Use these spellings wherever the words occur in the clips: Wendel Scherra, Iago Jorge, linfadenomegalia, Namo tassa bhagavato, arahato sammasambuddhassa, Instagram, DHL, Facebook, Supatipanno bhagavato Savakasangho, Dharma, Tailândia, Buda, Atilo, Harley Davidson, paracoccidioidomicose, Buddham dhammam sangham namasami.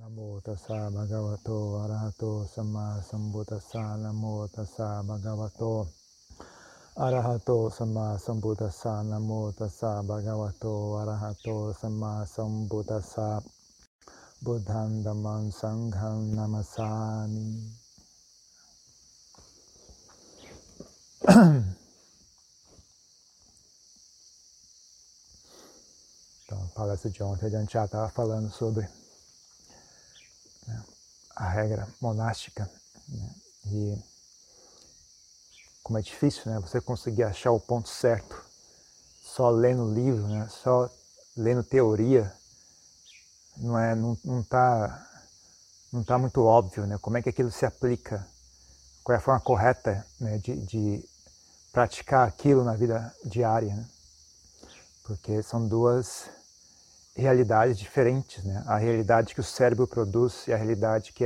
Namo tassa bhagavato arahato sammasambuddhassa. Namo tassa bhagavato arahato sammasambuddhassa. Namo tassa bhagavato arahato sammasambuddhassa. Buddham dhammam sangham namasami. Então, a palestra de ontem, a gente já estava falando sobre a regra monástica, né? E como é difícil, né, você conseguir achar o ponto certo só lendo livro, né, só lendo teoria, não tá muito óbvio, né, como é que aquilo se aplica, qual é a forma correta, né, de praticar aquilo na vida diária, né? Porque são duas realidades diferentes, né? A realidade que o cérebro produz e a realidade que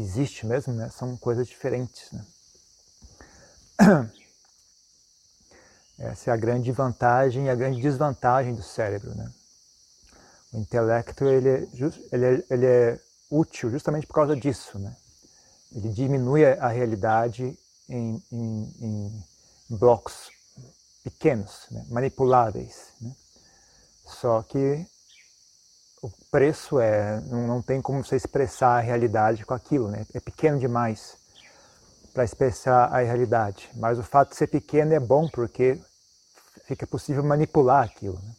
existe mesmo, né? São coisas diferentes, né? Essa é a grande vantagem e a grande desvantagem do cérebro, né? O intelecto ele é útil justamente por causa disso, né? Ele diminui a realidade em blocos pequenos, né? Manipuláveis, né? Só que o preço é, não tem como você expressar a realidade com aquilo, né? É pequeno demais para expressar a realidade. Mas o fato de ser pequeno é bom porque fica possível manipular aquilo, né?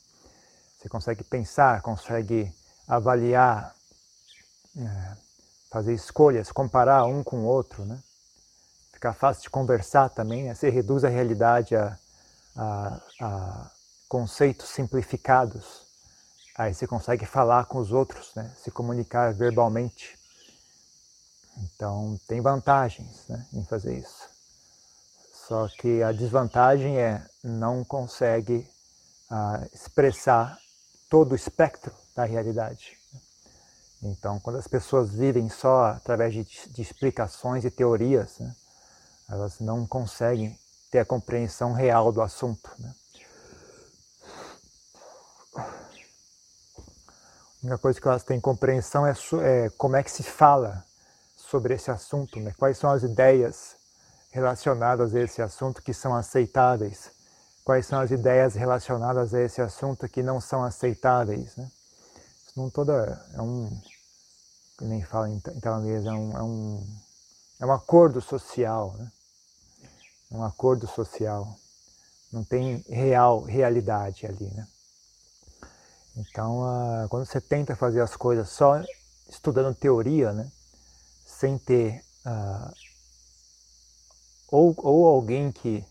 Você consegue pensar, consegue avaliar, fazer escolhas, comparar um com o outro, né? Fica fácil de conversar também, né? Você reduz a realidade a conceitos simplificados, aí você consegue falar com os outros, né? Se comunicar verbalmente. Então tem vantagens, né, em fazer isso. Só que a desvantagem é não consegue expressar todo o espectro da realidade. Então quando as pessoas vivem só através de explicações e teorias, né, elas não conseguem ter a compreensão real do assunto, né? A única coisa que elas têm compreensão é como é que se fala sobre esse assunto, né? Quais são as ideias relacionadas a esse assunto que são aceitáveis, quais são as ideias relacionadas a esse assunto que não são aceitáveis, né? Isso não toda é um, nem falo em tailandês, é um acordo social, né? Um acordo social, não tem realidade ali, né? Então, quando você tenta fazer as coisas só estudando teoria, né, sem ter ou alguém que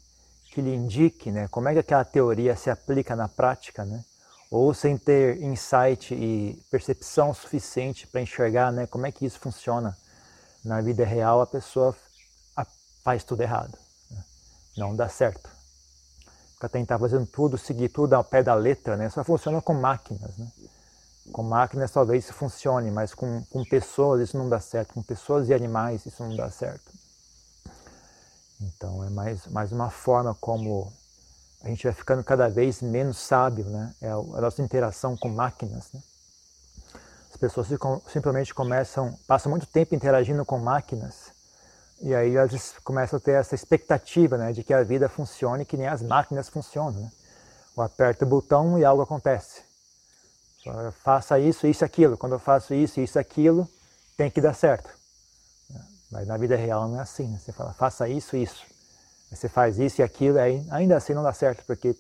lhe indique, né, como é que aquela teoria se aplica na prática, né, ou sem ter insight e percepção suficiente para enxergar, né, como é que isso funciona na vida real, a pessoa faz tudo errado, né? Não dá certo. Para tentar fazer tudo, seguir tudo ao pé da letra, né? Só funciona com máquinas, né? Com máquinas talvez isso funcione, mas com pessoas isso não dá certo, com pessoas e animais isso não dá certo. Então é mais uma forma como a gente vai ficando cada vez menos sábio, né? É a nossa interação com máquinas, né? As pessoas simplesmente passam muito tempo interagindo com máquinas, e aí elas começam a ter essa expectativa, né, de que a vida funcione que nem as máquinas funcionam, né? Eu aperto o botão e algo acontece. Eu faça isso, isso, aquilo. Quando eu faço isso, isso, aquilo, tem que dar certo. Mas na vida real não é assim, né? Você fala, faça isso, isso. Aí você faz isso e aquilo, aí ainda assim não dá certo, porque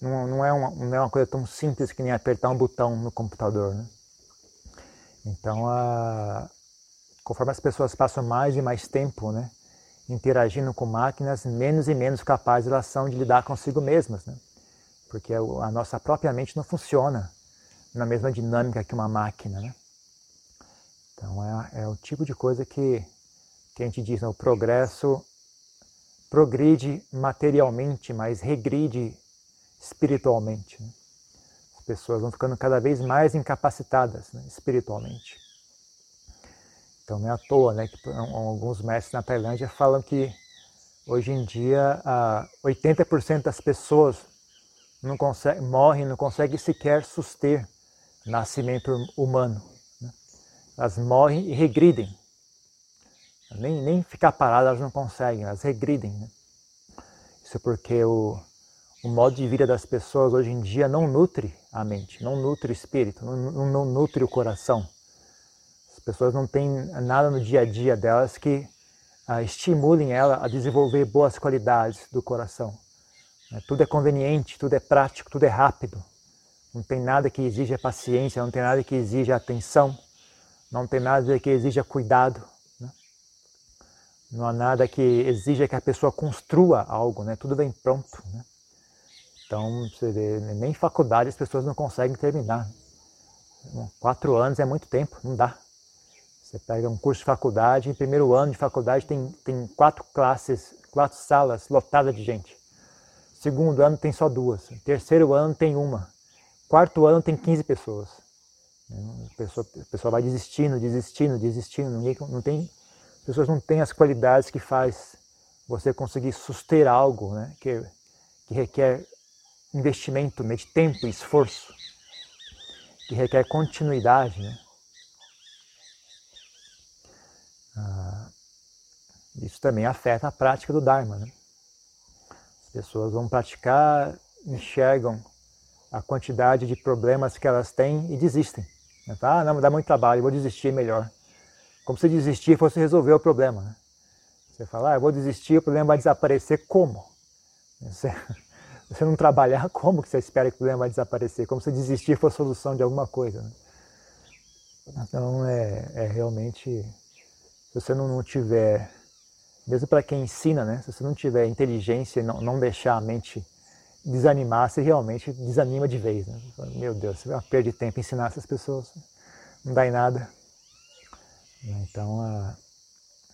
não é uma coisa tão simples que nem apertar um botão no computador, né? Então, conforme as pessoas passam mais e mais tempo, né, interagindo com máquinas, menos e menos capazes elas são de lidar consigo mesmas, né? Porque a nossa própria mente não funciona na mesma dinâmica que uma máquina, né? Então é o tipo de coisa que a gente diz, né, o progresso progride materialmente, mas regride espiritualmente, né? As pessoas vão ficando cada vez mais incapacitadas, né, espiritualmente. Então não é à toa, né, que alguns mestres na Tailândia falam que hoje em dia 80% das pessoas morrem, não conseguem sequer suster nascimento humano. elas morrem e regridem. Nem ficar paradas elas não conseguem, elas regridem, né? Isso porque o modo de vida das pessoas hoje em dia não nutre a mente, não nutre o espírito, não nutre o coração. As pessoas não têm nada no dia a dia delas que estimulem ela a desenvolver boas qualidades do coração. Tudo é conveniente, tudo é prático, tudo é rápido. Não tem nada que exija paciência, não tem nada que exija atenção, não tem nada que exija cuidado. Não há nada que exija que a pessoa construa algo, né? Tudo vem pronto, né? Então, você vê, nem faculdade as pessoas não conseguem terminar. 4 anos é muito tempo, não dá. Você pega um curso de faculdade, em primeiro ano de faculdade tem 4 classes, 4 salas lotadas de gente. Segundo ano tem só 2, terceiro ano tem 1, quarto ano tem 15 pessoas. A pessoa vai desistindo, as pessoas não têm as qualidades que faz você conseguir suster algo, né? Que requer investimento, né? De tempo e esforço, que requer continuidade, né? Isso também afeta a prática do Dharma, né? As pessoas vão praticar, enxergam a quantidade de problemas que elas têm e desistem. Ah, não, dá muito trabalho, vou desistir, melhor. Como se desistir fosse resolver o problema, né? Você fala, eu vou desistir, o problema vai desaparecer, como? Se você não trabalhar, como que você espera que o problema vai desaparecer? Como se desistir fosse a solução de alguma coisa, né? Então, é realmente, se você não tiver, mesmo para quem ensina, né? Se você não tiver inteligência e não deixar a mente desanimar, você realmente desanima de vez, né? Meu Deus, você vai perder tempo ensinar essas pessoas, não dá em nada. Então,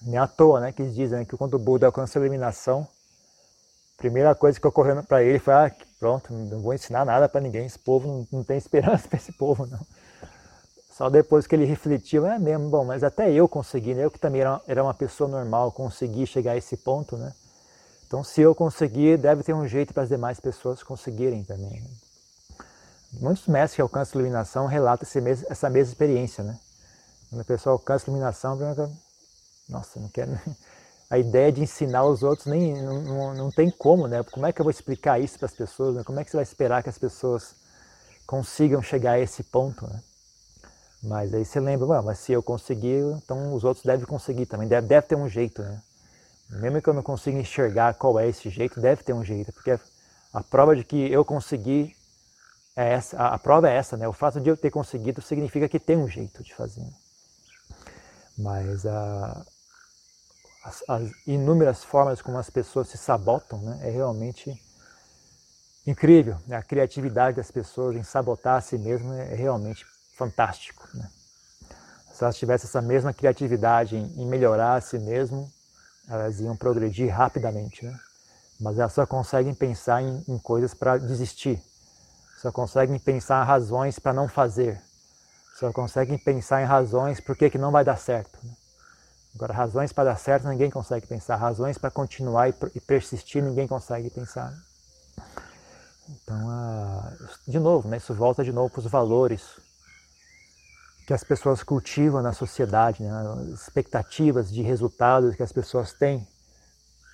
nem à toa, né, que eles dizem que quando o Buda alcança a iluminação, a primeira coisa que ocorreu para ele foi, pronto, não vou ensinar nada para ninguém, esse povo não tem esperança para esse povo, não. Só depois que ele refletiu, bom, mas até eu consegui, né, eu que também era uma pessoa normal, consegui chegar a esse ponto, né? Então, se eu conseguir, deve ter um jeito para as demais pessoas conseguirem também, né? Muitos mestres que alcançam a iluminação relatam essa mesma experiência, né? Quando a pessoa alcança a iluminação, nossa, não quero. A ideia de ensinar os outros não tem como, né? Como é que eu vou explicar isso para as pessoas, né? Como é que você vai esperar que as pessoas consigam chegar a esse ponto, né? Mas aí você lembra, mas se eu conseguir, então os outros devem conseguir também, deve ter um jeito, né? Mesmo que eu não consiga enxergar qual é esse jeito, deve ter um jeito, porque a prova de que eu consegui é essa, a prova é essa, né? O fato de eu ter conseguido significa que tem um jeito de fazer. Mas as inúmeras formas como as pessoas se sabotam, né, é realmente incrível, né? A criatividade das pessoas em sabotar a si mesmo é realmente fantástico, né? Se elas tivessem essa mesma criatividade em melhorar a si mesmo, elas iam progredir rapidamente, né? Mas elas só conseguem pensar em coisas para desistir, só conseguem pensar em razões para não fazer, só conseguem pensar em razões por que não vai dar certo, né? Agora, razões para dar certo ninguém consegue pensar, razões para continuar e persistir ninguém consegue pensar. Então, de novo, né, isso volta de novo para os valores que as pessoas cultivam na sociedade, né, as expectativas de resultados que as pessoas têm,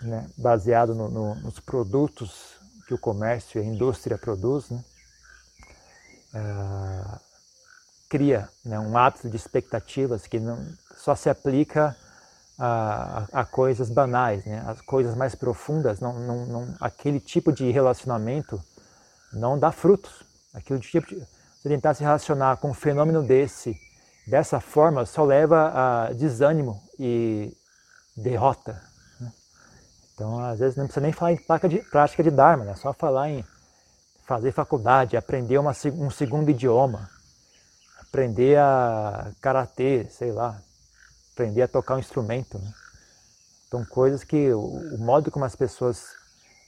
né, baseado nos produtos que o comércio e a indústria produz, né? Cria, né, um hábito de expectativas que só se aplica a coisas banais, né? As coisas mais profundas, aquele tipo de relacionamento não dá frutos. Se tentar se relacionar com um fenômeno dessa forma, só leva a desânimo e derrota, né? Então, às vezes, não precisa nem falar em prática de Dharma, né? Só falar em fazer faculdade, aprender um segundo idioma, aprender a karatê, sei lá, aprender a tocar um instrumento, né? Então, coisas que o modo como as pessoas,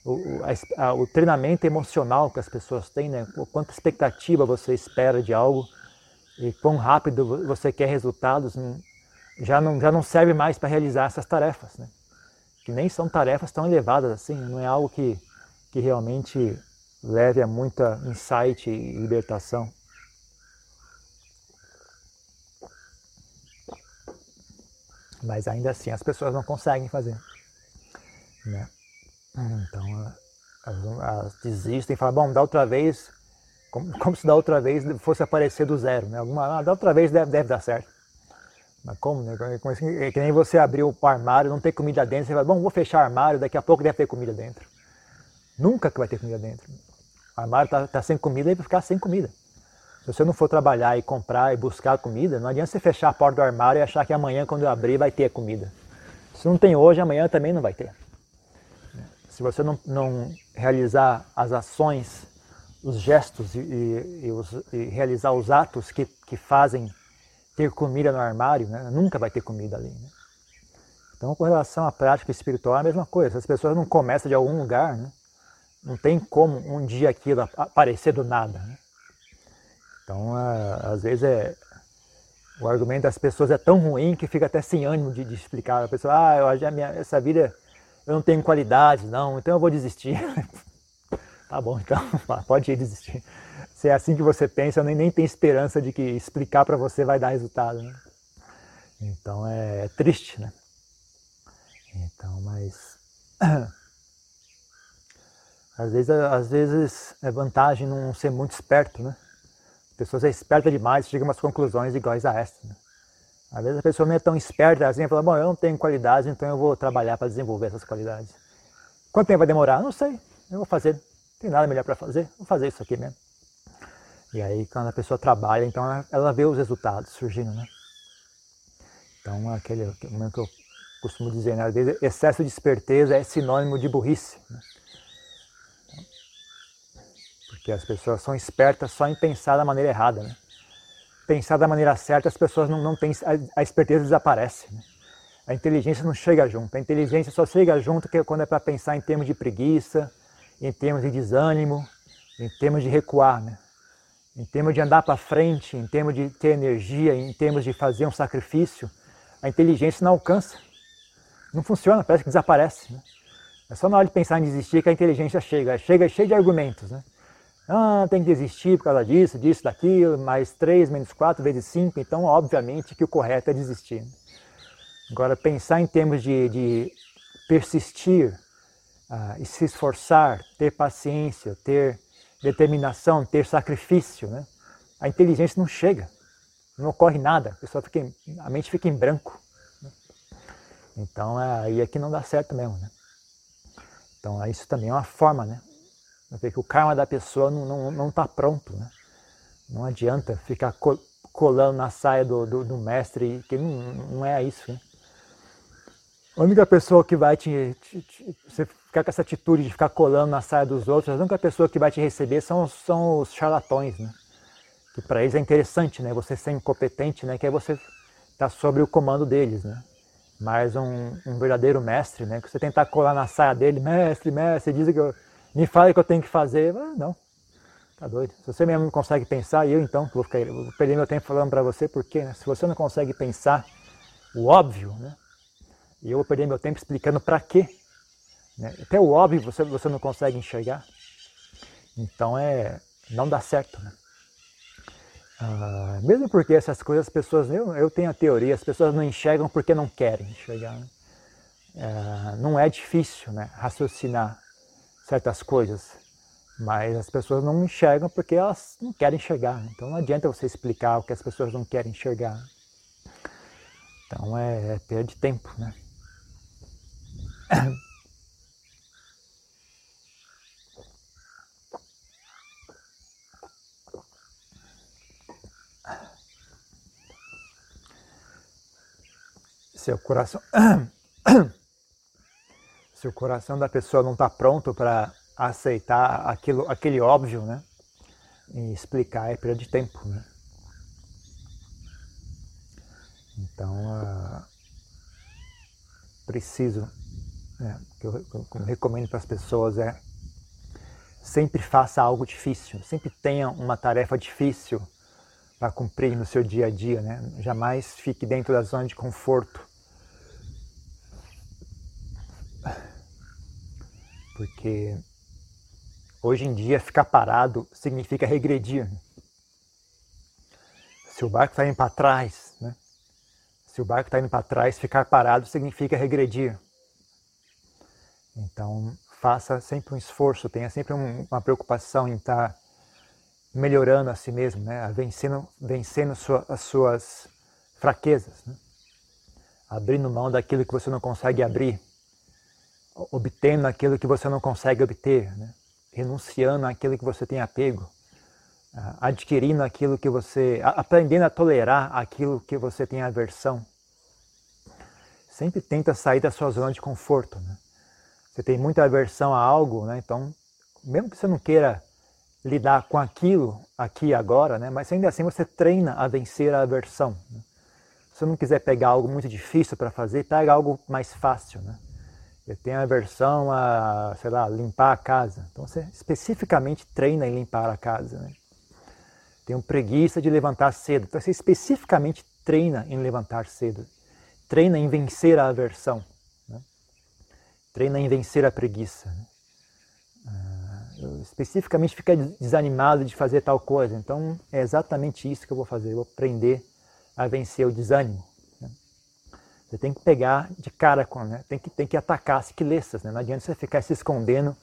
o treinamento emocional que as pessoas têm, né? Quanta expectativa você espera de algo e quão rápido você quer resultados, já não serve mais para realizar essas tarefas, né? Que nem são tarefas tão elevadas assim, não é algo que realmente leve a muita insight e libertação. Mas ainda assim as pessoas não conseguem fazer, né? Então elas desistem e falam, bom, da outra vez, como se da outra vez fosse aparecer do zero, né? Da outra vez deve dar certo. Mas como, né? É que nem você abrir o armário, não ter comida dentro, você fala, bom, vou fechar o armário, daqui a pouco deve ter comida dentro. Nunca que vai ter comida dentro. O armário está sem comida e vai ficar sem comida. Se você não for trabalhar e comprar e buscar comida, não adianta você fechar a porta do armário e achar que amanhã, quando eu abrir, vai ter comida. Se não tem hoje, amanhã também não vai ter. Se você não realizar as ações, os gestos e realizar os atos que fazem ter comida no armário, né, nunca vai ter comida ali, né? Então, com relação à prática espiritual, é a mesma coisa. As pessoas não começam de algum lugar, né? Não tem como um dia aquilo aparecer do nada, né? Então, às vezes, o argumento das pessoas é tão ruim que fica até sem ânimo de explicar. A pessoa, essa vida eu não tenho qualidades, não, então eu vou desistir. Tá bom, então, pode ir desistir. Se é assim que você pensa, nem tem esperança de que explicar para você vai dar resultado, né? Então, é triste, né? Então, mas... Às vezes é vantagem não ser muito esperto, né? Pessoas é esperta demais, chega a umas conclusões iguais a essa, né? Às vezes a pessoa não é tão esperta assim, fala, bom, eu não tenho qualidades, então eu vou trabalhar para desenvolver essas qualidades. Quanto tempo vai demorar? Não sei, eu vou fazer, não tem nada melhor para fazer, vou fazer isso aqui mesmo. E aí quando a pessoa trabalha, então ela vê os resultados surgindo, né? Então aquele momento que eu costumo dizer, né? Às vezes excesso de esperteza é sinônimo de burrice, né? Porque as pessoas são espertas só em pensar da maneira errada, né? Pensar da maneira certa, as pessoas não têm... A esperteza desaparece, né? A inteligência não chega junto. A inteligência só chega junto quando é para pensar em termos de preguiça, em termos de desânimo, em termos de recuar, né? Em termos de andar para frente, em termos de ter energia, em termos de fazer um sacrifício. A inteligência não alcança. Não funciona, parece que desaparece, né? É só na hora de pensar em desistir que a inteligência chega. Chega cheia de argumentos, né? Ah, tem que desistir por causa disso, daquilo, mais 3, menos 4, vezes 5, então obviamente que o correto é desistir. Agora, pensar em termos de persistir, e se esforçar, ter paciência, ter determinação, ter sacrifício, né? A inteligência não chega, não ocorre nada, a mente fica em branco, né? Então, aí é que não dá certo mesmo, né? Então, isso também é uma forma, né? Porque o karma da pessoa não está pronto, né? Não adianta ficar colando na saia do mestre, que não é isso, né? A única pessoa que vai você ficar com essa atitude de ficar colando na saia dos outros, a única pessoa que vai te receber são os charlatões, né? Que para eles é interessante, né? Você ser incompetente, né? Que aí você está sob o comando deles, né? Mas um verdadeiro mestre, né? Que você tentar colar na saia dele, mestre, diz que eu... Me fala o que eu tenho que fazer. Ah, não, tá doido. Se você mesmo não consegue pensar, eu então vou perder meu tempo falando para você, porque, né? Se você não consegue pensar o óbvio, né? E eu vou perder meu tempo explicando para quê, né? Até o óbvio você não consegue enxergar. Então não dá certo, né? Mesmo porque essas coisas, as pessoas, eu tenho a teoria, as pessoas não enxergam porque não querem enxergar, né? Não é difícil, né? Raciocinar certas coisas, mas as pessoas não enxergam porque elas não querem enxergar. Então não adianta você explicar o que as pessoas não querem enxergar. Então é perda de tempo, né? Se o coração da pessoa não está pronto para aceitar aquele óbvio, né? E explicar é perda de tempo, né? Então, preciso... Né? O que eu recomendo para as pessoas é sempre faça algo difícil, sempre tenha uma tarefa difícil para cumprir no seu dia a dia, né? Jamais fique dentro da zona de conforto. Porque hoje em dia ficar parado significa regredir. Se o barco está indo para trás, né? Se Se o barco está indo para trás, ficar parado significa regredir. Então, faça sempre um esforço, tenha sempre uma preocupação em estar melhorando a si mesmo, né? Vencendo as suas fraquezas, né? Abrindo mão daquilo que você não consegue abrir, obtendo aquilo que você não consegue obter, né? Renunciando àquilo que você tem apego, adquirindo aquilo que você... aprendendo a tolerar aquilo que você tem aversão. Sempre tenta sair da sua zona de conforto, né? Você tem muita aversão a algo, né? Então, mesmo que você não queira lidar com aquilo aqui e agora, né? Mas ainda assim você treina a vencer a aversão, né? Se você não quiser pegar algo muito difícil para fazer, pega algo mais fácil, né? Eu tenho aversão a, sei lá, limpar a casa. Então você especificamente treina em limpar a casa, né? Tenho preguiça de levantar cedo. Então você especificamente treina em levantar cedo. Treina em vencer a aversão, né? Treina em vencer a preguiça, né? Eu especificamente fica desanimado de fazer tal coisa, então é exatamente isso que eu vou fazer, eu vou aprender a vencer o desânimo, né? Você tem que pegar de cara, né? tem que atacar as quileças, né? Não adianta você ficar se escondendo,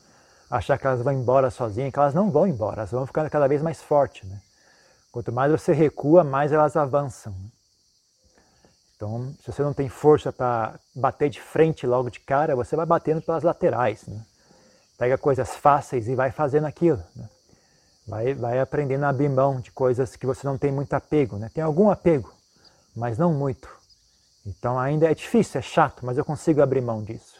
achar que elas vão embora sozinhas, que elas não vão embora, elas vão ficando cada vez mais fortes, né? Quanto mais você recua, mais elas avançam, né? Então, se você não tem força para bater de frente logo de cara, você vai batendo pelas laterais, né? Pega coisas fáceis e vai fazendo aquilo, né? Vai aprendendo a abrir mão de coisas que você não tem muito apego, né? Tem algum apego, mas não muito. Então ainda é difícil, é chato, mas eu consigo abrir mão disso.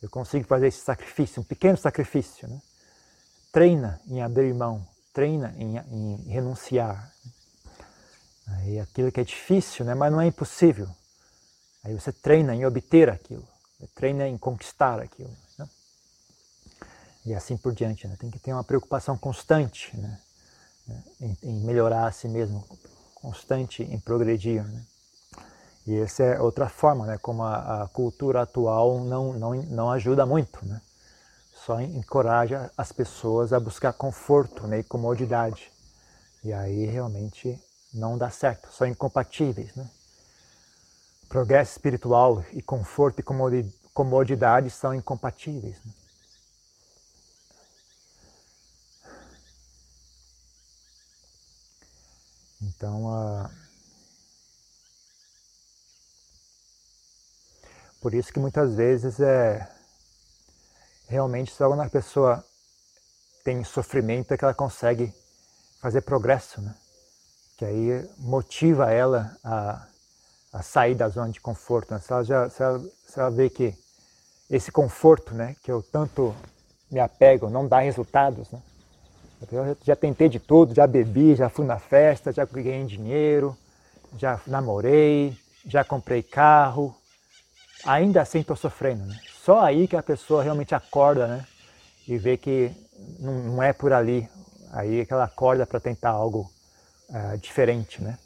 Eu consigo fazer esse sacrifício, um pequeno sacrifício, né? Treina em abrir mão, treina em renunciar. Aí aquilo que é difícil, né? Mas não é impossível. Aí você treina em obter aquilo, treina em conquistar aquilo, né? E assim por diante, né? Tem que ter uma preocupação constante, né? em melhorar a si mesmo, constante em progredir, né? E essa é outra forma, né? Como a cultura atual não ajuda muito, né? Só encoraja as pessoas a buscar conforto, né? E comodidade. E aí realmente não dá certo, são incompatíveis, né? Progresso espiritual e conforto e comodidade são incompatíveis, né? Então, por isso que muitas vezes realmente só quando a pessoa tem sofrimento é que ela consegue fazer progresso, né? Que aí motiva ela a sair da zona de conforto, né? Se ela vê que esse conforto, né, que eu tanto me apego não dá resultados, né? Eu já tentei de tudo, já bebi, já fui na festa, já ganhei dinheiro, já namorei, já comprei carro. Ainda assim estou sofrendo, né? Só aí que a pessoa realmente acorda, né? E vê que não é por ali. Aí é que ela acorda para tentar algo diferente, né?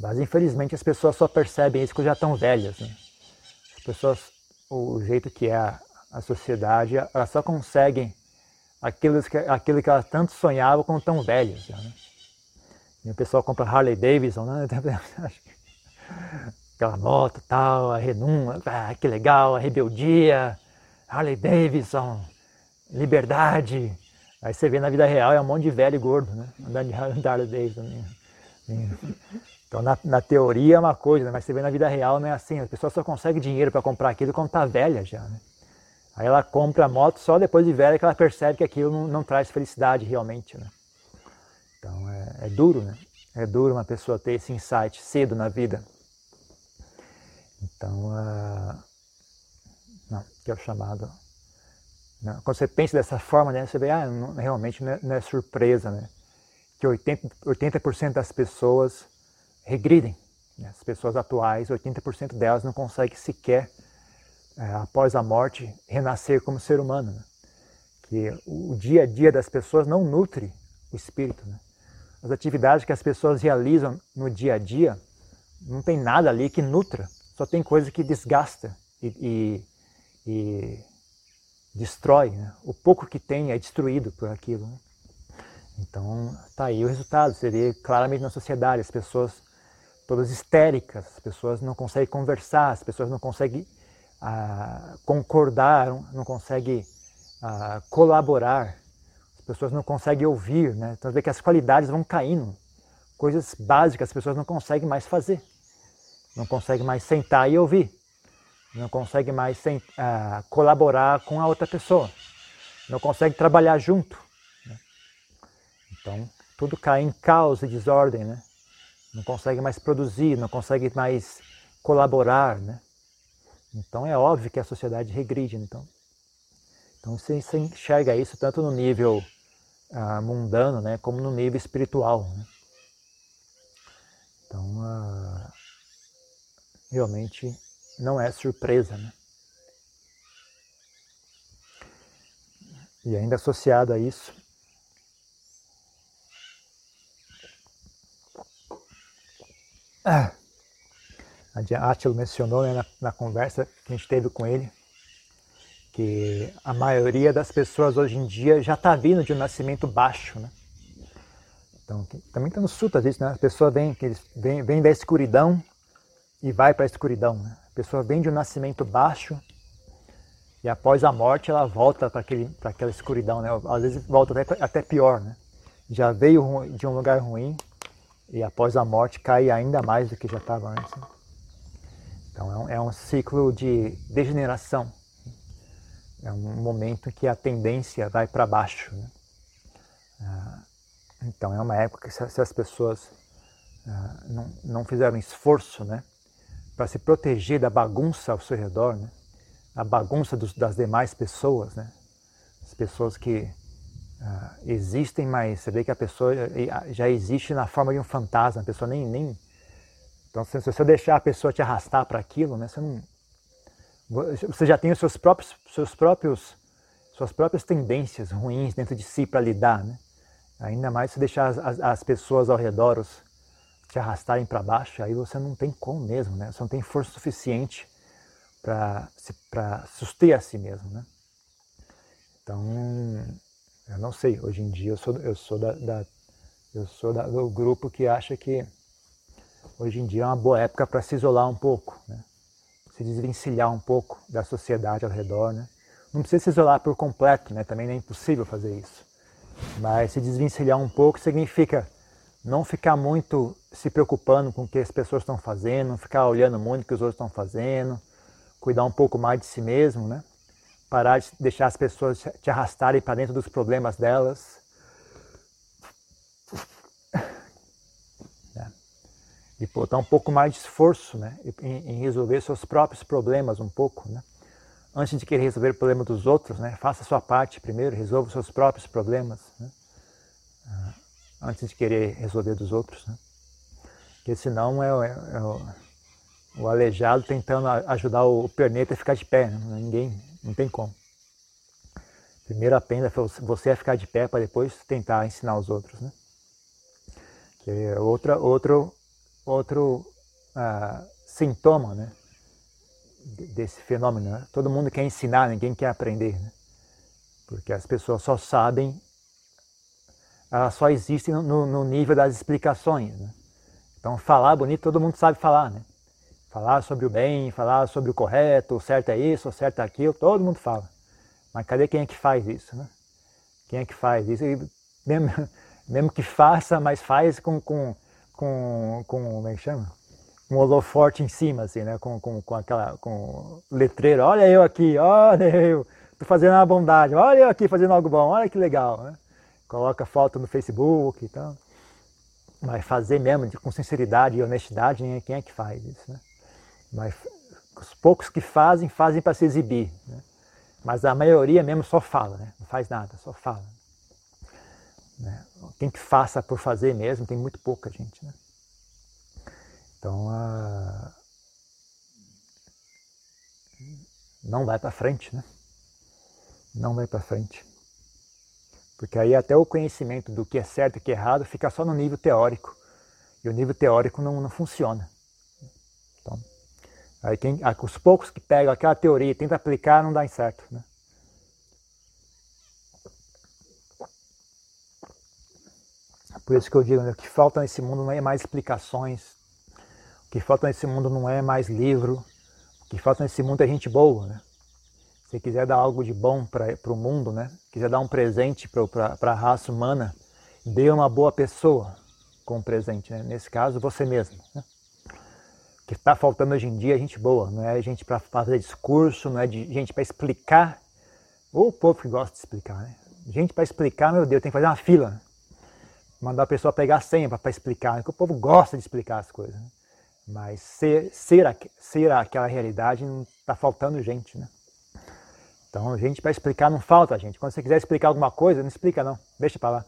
Mas infelizmente as pessoas só percebem isso quando já estão velhas, né? As pessoas, o jeito que é a sociedade, elas só conseguem aquilo que elas tanto sonhavam quando tão velhas, né? E o pessoal compra Harley Davidson, né? Aquela moto e tal, a renúncia, ah, que legal, a rebeldia, Harley Davidson, liberdade. Aí você vê na vida real, é um monte de velho e gordo, né? Andando de Harley Davidson. Então na teoria é uma coisa, né? Mas você vê na vida real não é assim, a pessoa só consegue dinheiro para comprar aquilo quando está velha já, né? Aí ela compra a moto só depois de velha que ela percebe que aquilo não traz felicidade realmente, né? Então é duro, né? É duro uma pessoa ter esse insight cedo na vida. Então, que é o chamado... Não, quando você pensa dessa forma, né? Você vê, realmente não é surpresa, né? Que 80% das pessoas regridem, né? As pessoas atuais, 80% delas não conseguem sequer... após a morte, renascer como ser humano, né? Que o dia a dia das pessoas não nutre o espírito, né? As atividades que as pessoas realizam no dia a dia, não tem nada ali que nutra, só tem coisa que desgasta e destrói, né? O pouco que tem é destruído por aquilo, né? Então, tá aí o resultado, seria claramente na sociedade, as pessoas todas histéricas, as pessoas não conseguem conversar, as pessoas não conseguem concordar, não conseguem colaborar, as pessoas não conseguem ouvir, né? Então, vê que as qualidades vão caindo, coisas básicas as pessoas não conseguem mais fazer, não conseguem mais sentar e ouvir, não conseguem mais colaborar com a outra pessoa, não conseguem trabalhar junto, né? Então, tudo cai em caos e desordem, né? Não consegue mais produzir, não consegue mais colaborar, né? Então é óbvio que a sociedade regride, então você enxerga isso tanto no nível mundano, né, como no nível espiritual, né? Então realmente não é surpresa, né? E ainda associado a isso, Atilo mencionou, né, na conversa que a gente teve com ele, que a maioria das pessoas hoje em dia já está vindo de um nascimento baixo, né? Então, também está nos sutras isso, né? A pessoa vem da escuridão e vai para a escuridão, né? A pessoa vem de um nascimento baixo e após a morte ela volta para aquela escuridão, né? Às vezes volta até pior, né? Já veio de um lugar ruim e após a morte cai ainda mais do que já estava antes. Então é um ciclo de degeneração, é um momento que a tendência vai para baixo, né? Então é uma época que se as pessoas não fizeram esforço, né, para se proteger da bagunça ao seu redor, né, a bagunça das demais pessoas, né, as pessoas que existem, mas você vê que a pessoa já existe na forma de um fantasma, a pessoa nem... Então, se você deixar a pessoa te arrastar para aquilo, né, você já tem os suas próprias tendências ruins dentro de si para lidar, né? Ainda mais se deixar as pessoas ao redor te arrastarem para baixo, aí você não tem como mesmo, né? Você não tem força suficiente para suster a si mesmo, né? Então... eu não sei, hoje em dia eu sou do grupo que acha que hoje em dia é uma boa época para se isolar um pouco, né? Se desvencilhar um pouco da sociedade ao redor, né? Não precisa se isolar por completo, né? Também não é impossível fazer isso. Mas se desvencilhar um pouco significa não ficar muito se preocupando com o que as pessoas estão fazendo, não ficar olhando muito o que os outros estão fazendo, cuidar um pouco mais de si mesmo, né? Parar de deixar as pessoas te arrastarem para dentro dos problemas delas. Né? E botar um pouco mais de esforço, né, em resolver seus próprios problemas um pouco, né? Antes de querer resolver o problema dos outros, né, faça a sua parte primeiro, resolva os seus próprios problemas, né, antes de querer resolver dos outros, né? Porque senão é o aleijado tentando ajudar o perneta a ficar de pé, né? Ninguém... não tem como. Primeiro aprenda você a ficar de pé para depois tentar ensinar os outros, né? Que é outro sintoma, né, desse fenômeno, né? Todo mundo quer ensinar, ninguém quer aprender, né? Porque as pessoas só sabem, elas só existem no nível das explicações, né? Então falar bonito, todo mundo sabe falar, né? Falar sobre o bem, falar sobre o correto, o certo é isso, o certo é aquilo, todo mundo fala. Mas cadê quem é que faz isso, né? Quem é que faz isso? E mesmo que faça, mas faz com como é que chama? Com um holoforte em cima, assim, né? Com letreiro, olha eu aqui, olha eu, tô fazendo uma bondade, olha eu aqui fazendo algo bom, olha que legal, né? Coloca foto no Facebook e tal. Mas fazer mesmo, com sinceridade e honestidade, quem é que faz isso, né? Mas os poucos que fazem para se exibir, né? Mas a maioria mesmo só fala, né? Não faz nada, só fala, né? Quem que faça por fazer mesmo, tem muito pouca gente, né? Então, não vai para frente, né? Não vai para frente. Porque aí até o conhecimento do que é certo e o que é errado fica só no nível teórico. E o nível teórico não funciona. Então, aí os poucos que pegam aquela teoria e tentam aplicar, não dá certo, né? Por isso que eu digo, né, o que falta nesse mundo não é mais explicações, que falta nesse mundo não é mais livro, o que falta nesse mundo é gente boa, né? Se você quiser dar algo de bom para o mundo, né? Quiser dar um presente para a raça humana, dê uma boa pessoa com o presente, né? Nesse caso, você mesmo, né? O que está faltando hoje em dia é gente boa, não é gente para fazer discurso, não é gente para explicar, ou o povo que gosta de explicar, né? Gente para explicar, meu Deus, tem que fazer uma fila, né? Mandar a pessoa pegar a senha para explicar, porque o povo gosta de explicar as coisas, né? Mas ser aquela realidade não está faltando gente, né? Então, gente para explicar não falta, gente. Quando você quiser explicar alguma coisa, não explica não, deixa para lá.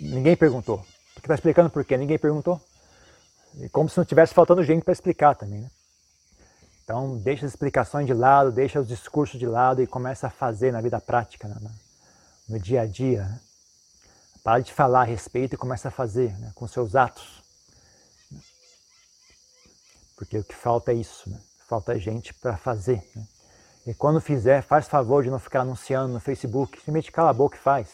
Ninguém perguntou. Você está explicando por quê? Ninguém perguntou. E como se não tivesse faltando gente para explicar também, né? Então, deixa as explicações de lado, deixa os discursos de lado e começa a fazer na vida prática, né? No dia a dia, né? Para de falar a respeito e começa a fazer, né? Com seus atos. Porque o que falta é isso, né? Falta gente para fazer, né? E quando fizer, faz favor de não ficar anunciando no Facebook, simplesmente cala a boca e faz,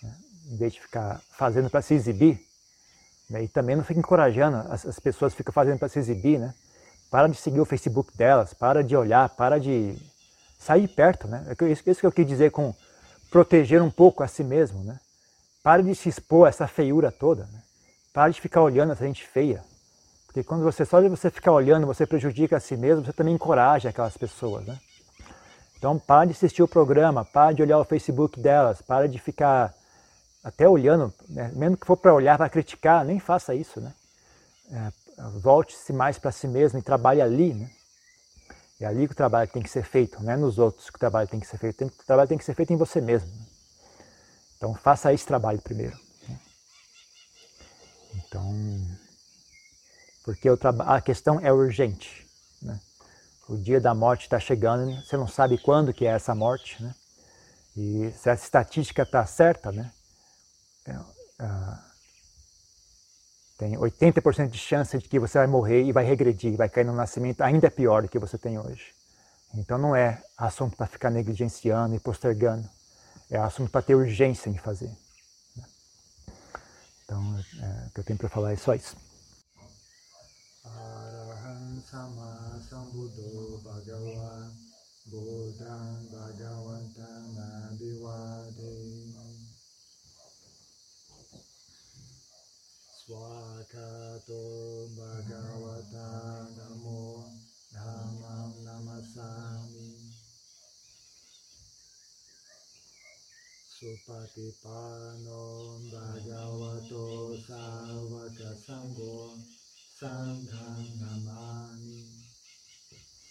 né? Em vez de ficar fazendo para se exibir, né? E também não fica encorajando, as pessoas ficam fazendo para se exibir, né? Para de seguir o Facebook delas, para de olhar, para de sair perto, né? Isso que eu quis dizer com proteger um pouco a si mesmo, né? Para de se expor a essa feiura toda, né? Para de ficar olhando essa gente feia, porque quando só de você ficar olhando, você prejudica a si mesmo, você também encoraja aquelas pessoas, né? Então para de assistir o programa, para de olhar o Facebook delas, para de ficar até olhando, né? Mesmo que for para olhar, para criticar, nem faça isso, né? Volte-se mais para si mesmo e trabalhe ali, né? É ali que o trabalho tem que ser feito, não é nos outros que o trabalho tem que ser feito, o trabalho tem que ser feito em você mesmo, né? Então faça esse trabalho primeiro, né? Então, porque a questão é urgente, né? O dia da morte está chegando, né? Você não sabe quando que é essa morte, né? E se essa estatística está certa, né? Tem 80% de chance de que você vai morrer e vai regredir, vai cair no nascimento ainda pior do que você tem hoje. Então não é assunto para ficar negligenciando e postergando, é assunto para ter urgência em fazer, né? Então, o que eu tenho para falar é só isso. Arahato sammasambuddho Bhagava Buddhang Bhagavantang Swakato Bhagavata Namo dhammam namasami Supatipanno bhagavato Savakasangho Sangha